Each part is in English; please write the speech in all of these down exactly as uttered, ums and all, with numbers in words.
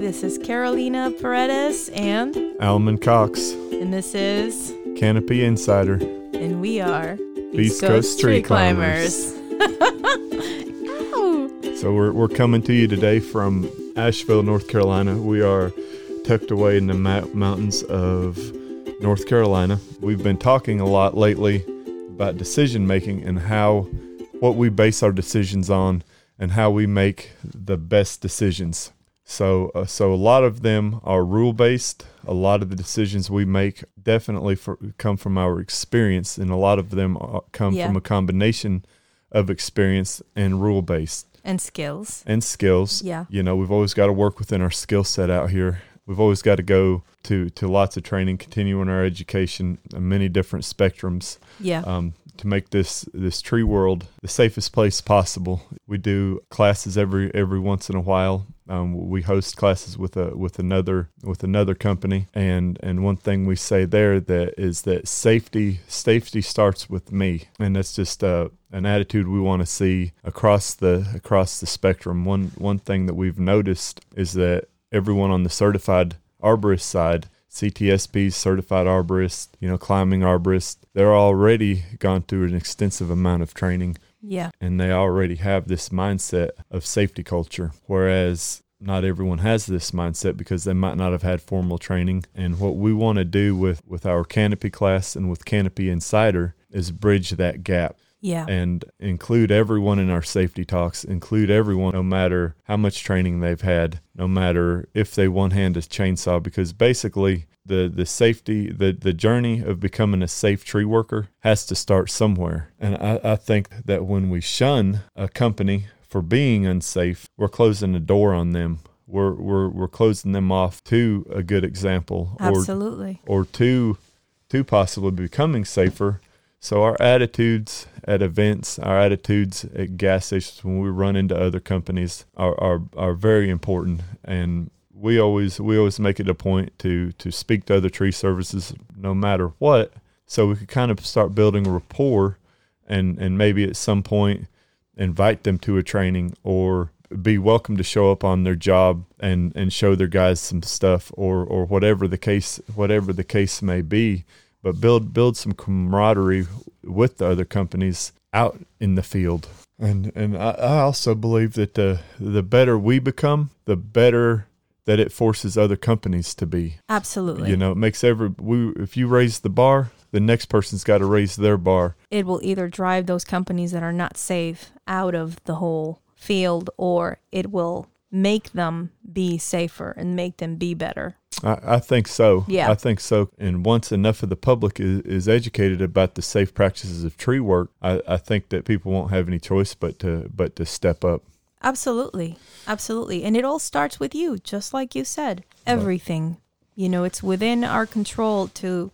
This is Carolina Paredes and Allman Cox. And this is Canopy Insider. And we are Beast, Beast Coast, Coast Tree Climbers. Ow. So we're we're coming to you today from Asheville, North Carolina. We are tucked away in the ma- mountains of North Carolina. We've been talking a lot lately about decision making and how what we base our decisions on and how we make the best decisions. So uh, so a lot of them are rule-based. A lot of the decisions we make definitely for, come from our experience, and a lot of them are, come yeah. from a combination of experience and rule-based. And skills. And skills. Yeah. You know, we've always got to work within our skill set out here. We've always got to go to, to lots of training, continuing our education, many different spectrums. Yeah. Um, to make this this tree world the safest place possible. We do classes every every once in a while. Um, we host classes with a with another with another company, and and one thing we say there that is that safety safety starts with me, and that's just uh, an attitude we want to see across the across the spectrum. One one thing that we've noticed is that everyone on the certified arborist side, C T S P, certified arborist, you know, climbing arborist, they're already gone through an extensive amount of training. Yeah. And they already have this mindset of safety culture, whereas not everyone has this mindset because they might not have had formal training. And what we want to do with, with our Canopy class and with Canopy Insider is bridge that gap. Yeah. And include everyone in our safety talks, include everyone, no matter how much training they've had, no matter if they one-hand a chainsaw, because basically the, the safety, the, the journey of becoming a safe tree worker has to start somewhere. And I, I think that when we shun a company for being unsafe, we're closing the door on them. We're, we're, we're closing them off to a good example. Absolutely. Or, or to, to possibly becoming safer. So our attitudes at events, our attitudes at gas stations when we run into other companies are, are, are very important. And we always we always make it a point to, to speak to other tree services no matter what, so we could kind of start building a rapport and, and maybe at some point invite them to a training or be welcome to show up on their job and, and show their guys some stuff or, or whatever the case whatever the case may be. But build build some camaraderie with the other companies out in the field. And and I, I also believe that the the better we become, the better that it forces other companies to be. Absolutely. You know, it makes every we if you raise the bar, the next person's got to raise their bar. It will either drive those companies that are not safe out of the whole field, or it will make them be safer and make them be better. I, I think so. Yeah. I think so. And once enough of the public is, is educated about the safe practices of tree work, I, I think that people won't have any choice but to but to step up. Absolutely. Absolutely. And it all starts with you, just like you said. Everything. Right. You know, it's within our control to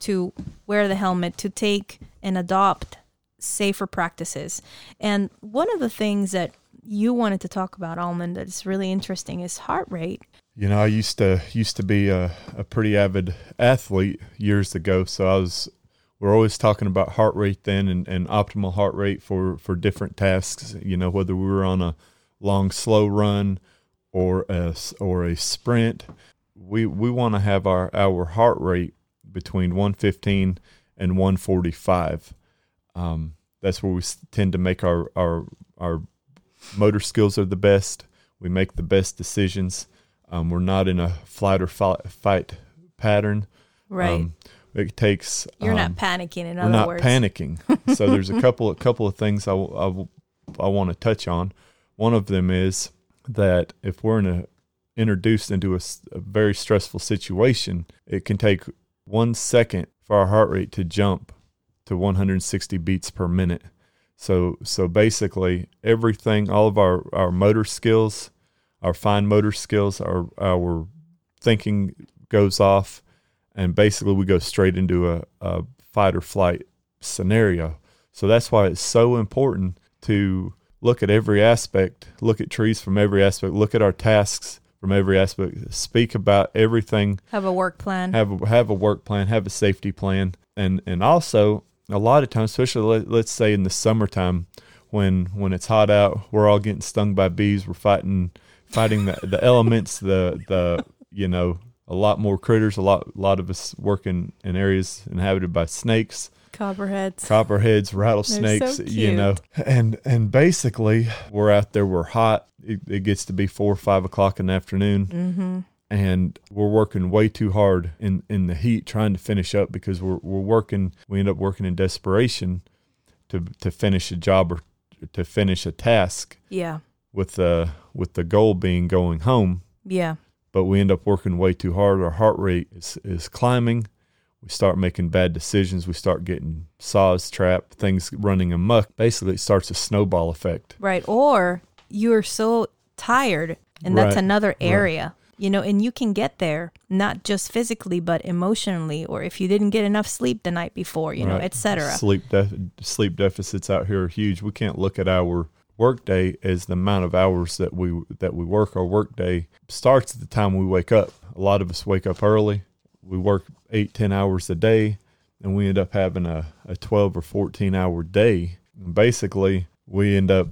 to wear the helmet, to take and adopt safer practices. And one of the things that you wanted to talk about, Allman, that's really interesting is heart rate. You know, I used to used to be a, a pretty avid athlete years ago, so I was we're always talking about heart rate then and, and optimal heart rate for, for different tasks. You know, whether we were on a long slow run or a, or a sprint, we we want to have our, our heart rate between one fifteen and one forty-five. Um, that's where we tend to make our our our motor skills are the best. We make the best decisions. Um, we're not in a flight or fight pattern. Right. Um, it takes. You're um, not panicking. In other words, we're not panicking. So there's a couple, a couple of things I, I, I want to touch on. One of them is that if we're in a, introduced into a, a very stressful situation, it can take one second for our heart rate to jump to one hundred sixty beats per minute. So, so basically, everything, all of our, our motor skills. Our fine motor skills, our our thinking goes off, and basically we go straight into a, a fight or flight scenario. So that's why it's so important to look at every aspect, look at trees from every aspect, look at our tasks from every aspect, speak about everything. Have a work plan. Have a, have a work plan, have a safety plan. And, and also, a lot of times, especially let's say in the summertime, when when it's hot out, we're all getting stung by bees, we're fighting fighting the, the elements, the the you know, a lot more critters. A lot a lot of us work in, in areas inhabited by snakes. Copperheads. Copperheads, rattlesnakes, so you know. And and basically, we're out there, we're hot. It, it gets to be four or five o'clock in the afternoon. Mm-hmm. And we're working way too hard in, in the heat trying to finish up because we're we're working, we end up working in desperation to to finish a job or to finish a task. Yeah. With the, with the goal being going home. Yeah. But we end up working way too hard. Our heart rate is, is climbing. We start making bad decisions. We start getting saws, trapped, things running amok. Basically, it starts a snowball effect. Right. Or you're so tired, and right. that's another area. Right. You know, and you can get there, not just physically, but emotionally, or if you didn't get enough sleep the night before, you right. know, et cetera. Sleep, def- sleep deficits out here are huge. We can't look at our workday as the amount of hours that we that we work. Our workday starts at the time we wake up. A lot of us wake up early. We work eight, ten hours a day, and we end up having a, a twelve or fourteen hour day. And basically, we end up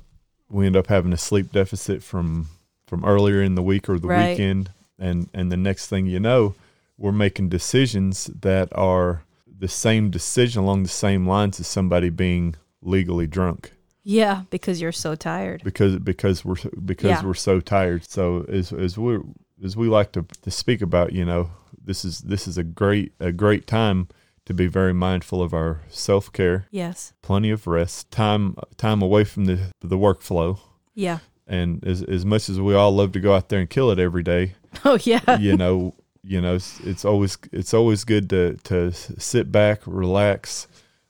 we end up having a sleep deficit from, from earlier in the week or the right. weekend. And, and the next thing you know, we're making decisions that are the same decision along the same lines as somebody being legally drunk. Yeah, because you're so tired. Because because we're because yeah. we're so tired. So as as we as we like to, to speak about, you know, this is this is a great a great time to be very mindful of our self care. Yes. Plenty of rest, time time away from the the workflow. Yeah. And as as much as we all love to go out there and kill it every day. Oh yeah. You know, you know, it's, it's always it's always good to to sit back, relax.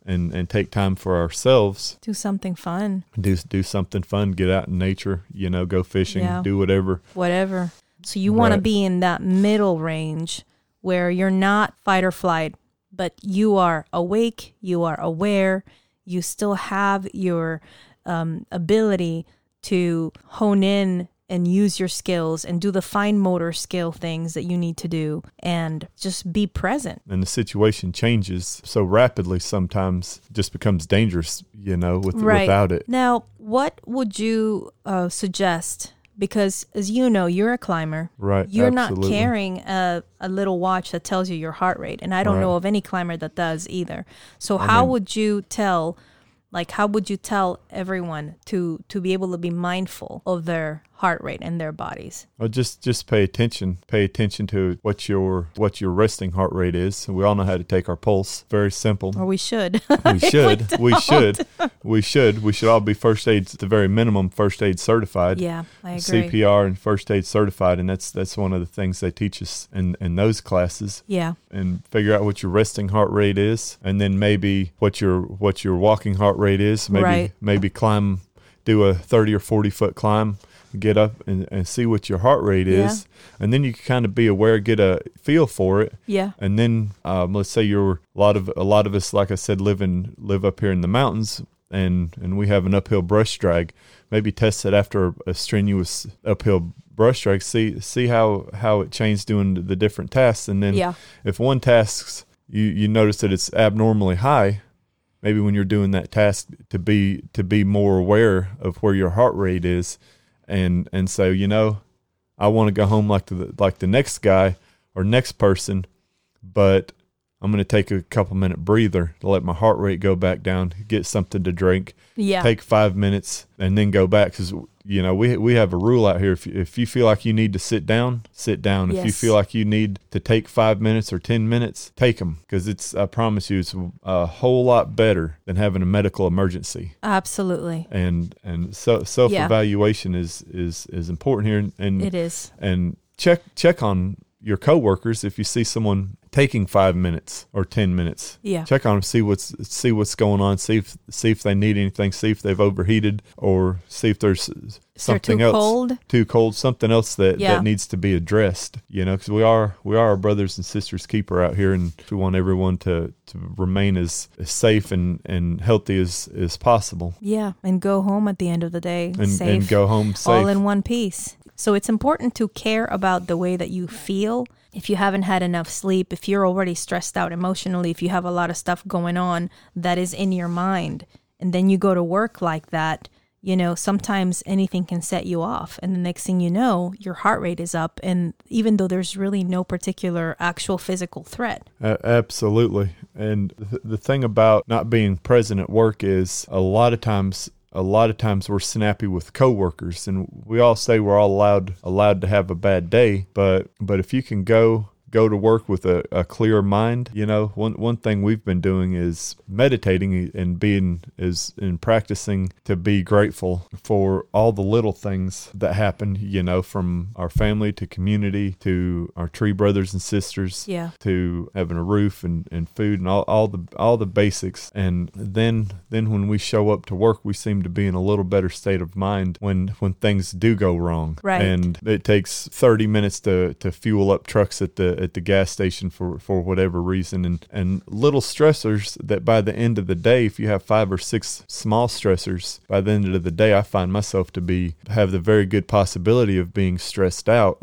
And, and take time for ourselves. Do something fun. Do do something fun. Get out in nature. You know, go fishing. Yeah. Do whatever. Whatever. So you right. want to be in that middle range where you're not fight or flight, but you are awake. You are aware. You still have your um, ability to hone in and use your skills and do the fine motor skill things that you need to do and just be present. And the situation changes so rapidly sometimes just becomes dangerous, you know, with, right. without it. Now, what would you uh, suggest? Because as you know, you're a climber. Right, You're absolutely. Not carrying a, a little watch that tells you your heart rate. And I don't right. know of any climber that does either. So I how mean, would you tell... Like, how would you tell everyone to, to be able to be mindful of their heart rate and their bodies? Well, just just pay attention. Pay attention to what your what your resting heart rate is. We all know how to take our pulse. Very simple. Or we should. We should. we, we should. We should. We should all be first aid, at the very minimum, first aid certified. Yeah, I agree. C P R and first aid certified, and that's that's one of the things they teach us in, in those classes. Yeah. And figure out what your resting heart rate is, and then maybe what your what your walking heart rate is maybe right. maybe climb, do a thirty or forty foot climb, get up and, and see what your heart rate is, yeah. and then you can kind of be aware, get a feel for it, yeah. And then um, let's say you're a lot of a lot of us, like I said, live in live up here in the mountains, and and we have an uphill brush drag. Maybe test it after a strenuous uphill brush drag. See see how how it changed doing the different tasks, and then yeah. if one task's you you notice that it's abnormally high. Maybe when you're doing that task to be to be more aware of where your heart rate is, and and so you know, I want to go home like the like the next guy or next person, but I'm going to take a couple minute breather to let my heart rate go back down, get something to drink, yeah. take five minutes, and then go back because you know we we have a rule out here. If if you feel like you need to sit down, sit down. Yes. If you feel like you need to take five minutes or ten minutes, take them because it's I promise you it's a whole lot better than having a medical emergency. Absolutely. And and so self evaluation yeah. is is is important here, and, and it is. And check check on your coworkers if you see someone taking five minutes or ten minutes. Yeah. Check on them, see what's see what's going on, see if see if they need anything, see if they've overheated or see if there's something else. Too cold. Too cold, something else that, yeah. that needs to be addressed, you know, cuz we are we are our brothers and sisters keeper out here, and we want everyone to, to remain as, as safe and, and healthy as, as possible. Yeah, and go home at the end of the day and, safe. And go home safe. All in one piece. So it's important to care about the way that you feel. If you haven't had enough sleep, if you're already stressed out emotionally, if you have a lot of stuff going on that is in your mind, and then you go to work like that, you know, sometimes anything can set you off. And the next thing you know, your heart rate is up. And even though there's really no particular actual physical threat. Uh, absolutely. And th- the thing about not being present at work is a lot of times A lot of times we're snappy with coworkers, and we all say we're all allowed allowed to have a bad day. But but if you can go go to work with a, a clear mind, you know, one one thing we've been doing is meditating and being is and practicing to be grateful for all the little things that happen. You know, from our family to community to our tree brothers and sisters, yeah. to having a roof and, and food and all, all the all the basics. And then then when we show up to work, we seem to be in a little better state of mind when when things do go wrong. Right. And it takes thirty minutes to to fuel up trucks at the at the gas station for, for whatever reason, and, and little stressors that by the end of the day, if you have five or six small stressors, by the end of the day, I find myself to be have the very good possibility of being stressed out.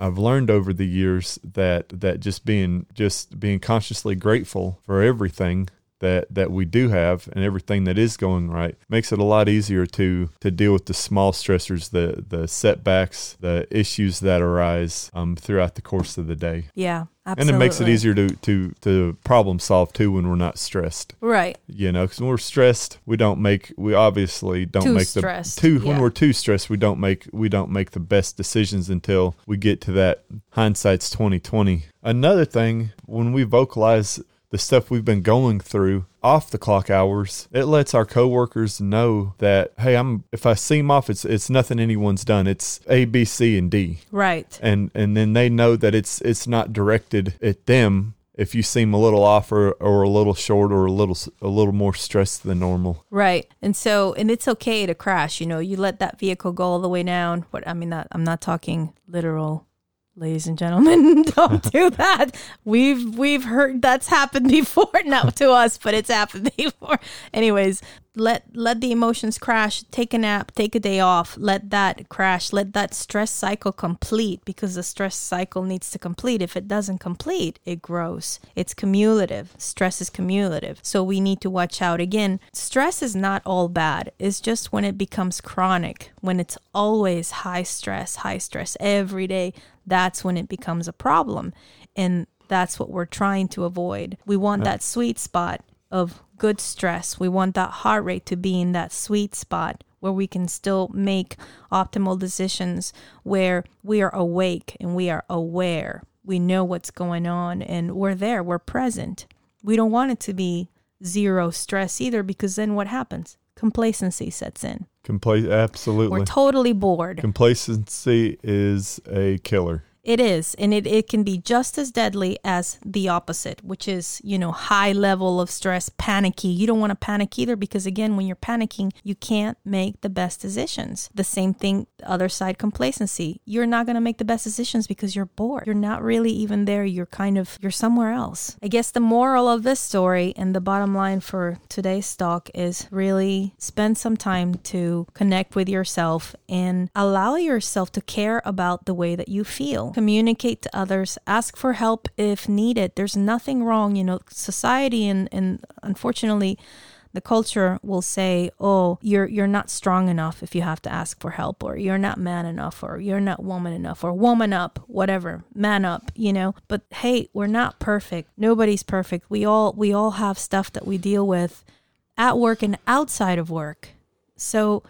I've learned over the years that that just being just being consciously grateful for everything that that we do have and everything that is going right makes it a lot easier to to deal with the small stressors, the the setbacks, the issues that arise um, throughout the course of the day. Yeah. Absolutely. And it makes it easier to, to, to problem solve too when we're not stressed. Right. You know, because when we're stressed, we don't make, we obviously don't too make stressed. the, too, yeah. when we're too stressed, we don't make, we don't make the best decisions until we get to that hindsight's twenty twenty. Another thing, when we vocalize the stuff we've been going through off the clock hours, it lets our coworkers know that, hey, I'm if I seem off, it's it's nothing anyone's done. It's A, B, C, and D. Right. And and then they know that it's it's not directed at them if you seem a little off or, or a little short or a little a little more stressed than normal. Right. And so and it's okay to crash. You know, you let that vehicle go all the way down. What I mean, that I'm not talking literal. Ladies and gentlemen, don't do that. We've we've heard that's happened before. Not to us, but it's happened before. Anyways, let let the emotions crash. Take a nap. Take a day off. Let that crash. Let that stress cycle complete, because the stress cycle needs to complete. If it doesn't complete, it grows. It's cumulative. Stress is cumulative. So we need to watch out. Again, stress is not all bad. It's just when it becomes chronic, when it's always high stress, high stress every day, that's when it becomes a problem. And that's what we're trying to avoid. We want that sweet spot of good stress. We want that heart rate to be in that sweet spot where we can still make optimal decisions, where we are awake and we are aware. We know what's going on and we're there. We're present. We don't want it to be zero stress either, because then what happens? Complacency sets in. Compla- absolutely. We're totally bored. Complacency is a killer. It is. And it, it can be just as deadly as the opposite, which is, you know, high level of stress, panicky. You don't want to panic either, because again, when you're panicking, you can't make the best decisions. The same thing, the other side, complacency. You're not going to make the best decisions because you're bored. You're not really even there. You're kind of, you're somewhere else. I guess the moral of this story and the bottom line for today's talk is really spend some time to connect with yourself and allow yourself to care about the way that you feel. Communicate to others, ask for help if needed. There's nothing wrong. You know, society and, and unfortunately the culture will say, oh, you're you're not strong enough if you have to ask for help, or you're not man enough, or you're not woman enough, or woman up, whatever, man up, you know. But hey, we're not perfect. Nobody's perfect. We all we all have stuff that we deal with at work and outside of work. So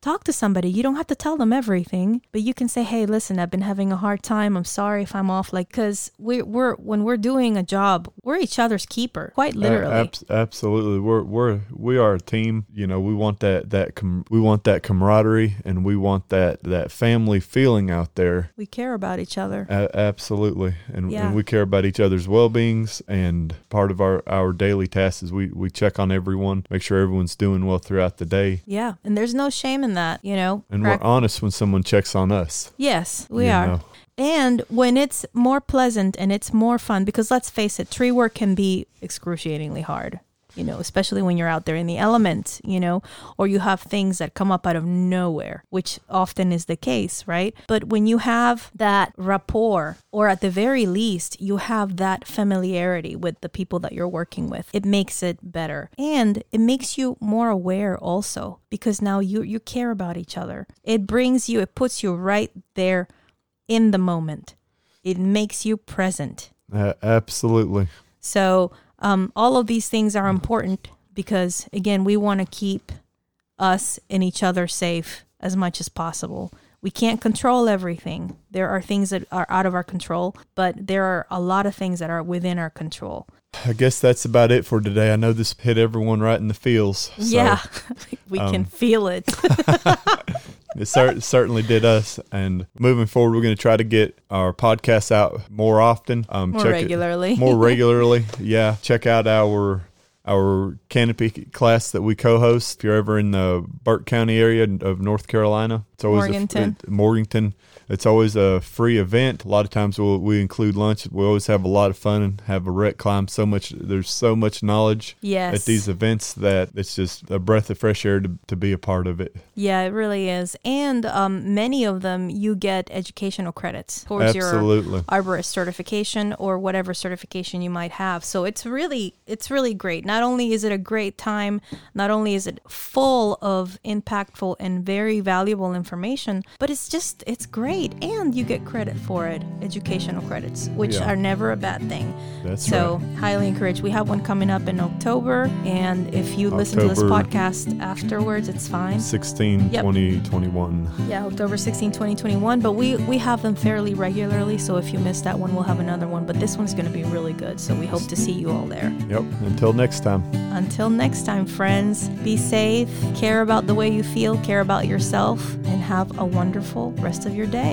talk to somebody. You don't have to tell them everything, but you can say, hey, listen, I've been having a hard time. I'm sorry if I'm off. Like, because we're, we're, when we're doing a job, we're each other's keeper, quite literally. Uh, ab- absolutely. We're, we're, we are a team. You know, we want that, that, com- we want that camaraderie, and we want that, that family feeling out there. We care about each other. A- absolutely. And, yeah. and we care about each other's well-beings, and part of our, our daily tasks is we, we check on everyone, make sure everyone's doing well throughout the day. Yeah. And there's no shame in that, you know, and practice. We're honest when someone checks on us. Yes, we you are. Know. And when it's more pleasant and it's more fun, because let's face it, tree work can be excruciatingly hard. you know, especially when you're out there in the elements, you know, or you have things that come up out of nowhere, which often is the case, right? But when you have that rapport, or at the very least, you have that familiarity with the people that you're working with, it makes it better. And it makes you more aware also, because now you, you care about each other. It brings you, it puts you right there in the moment. It makes you present. Uh, absolutely. So um, all of these things are important because, again, we want to keep us and each other safe as much as possible. We can't control everything. There are things that are out of our control, but there are a lot of things that are within our control. I guess that's about it for today. I know this hit everyone right in the feels. So, yeah, we um, can feel it. It cer- certainly did us. And moving forward, we're going to try to get our podcasts out more often. Um, more check regularly. It, more regularly. Yeah. Check out our our Canopy class that we co-host. If you're ever in the Burke County area of North Carolina, it's always Morganton. A, it, Morganton. It's always a free event. A lot of times we'll, we include lunch. We always have a lot of fun and have a rec climb. So much, there's so much knowledge yes. at these events that it's just a breath of fresh air to, to be a part of it. Yeah, it really is. And um, many of them, you get educational credits towards Absolutely. Your arborist certification or whatever certification you might have. So it's really, it's really great. Not only is it a great time, not only is it full of impactful and very valuable information, but it's just, it's great. And you get credit for it, educational credits, which yeah. are never a bad thing. That's so right. Highly encouraged. We have one coming up in October, and if you October, listen to this podcast afterwards, it's fine. sixteen, yep. twenty twenty-one. Yeah, October sixteenth, twenty twenty-one. But we, we have them fairly regularly, so if you miss that one, we'll have another one. But this one's going to be really good, so we hope to see you all there. Yep. Until next time. Until next time, friends. Be safe. Care about the way you feel. Care about yourself. And have a wonderful rest of your day.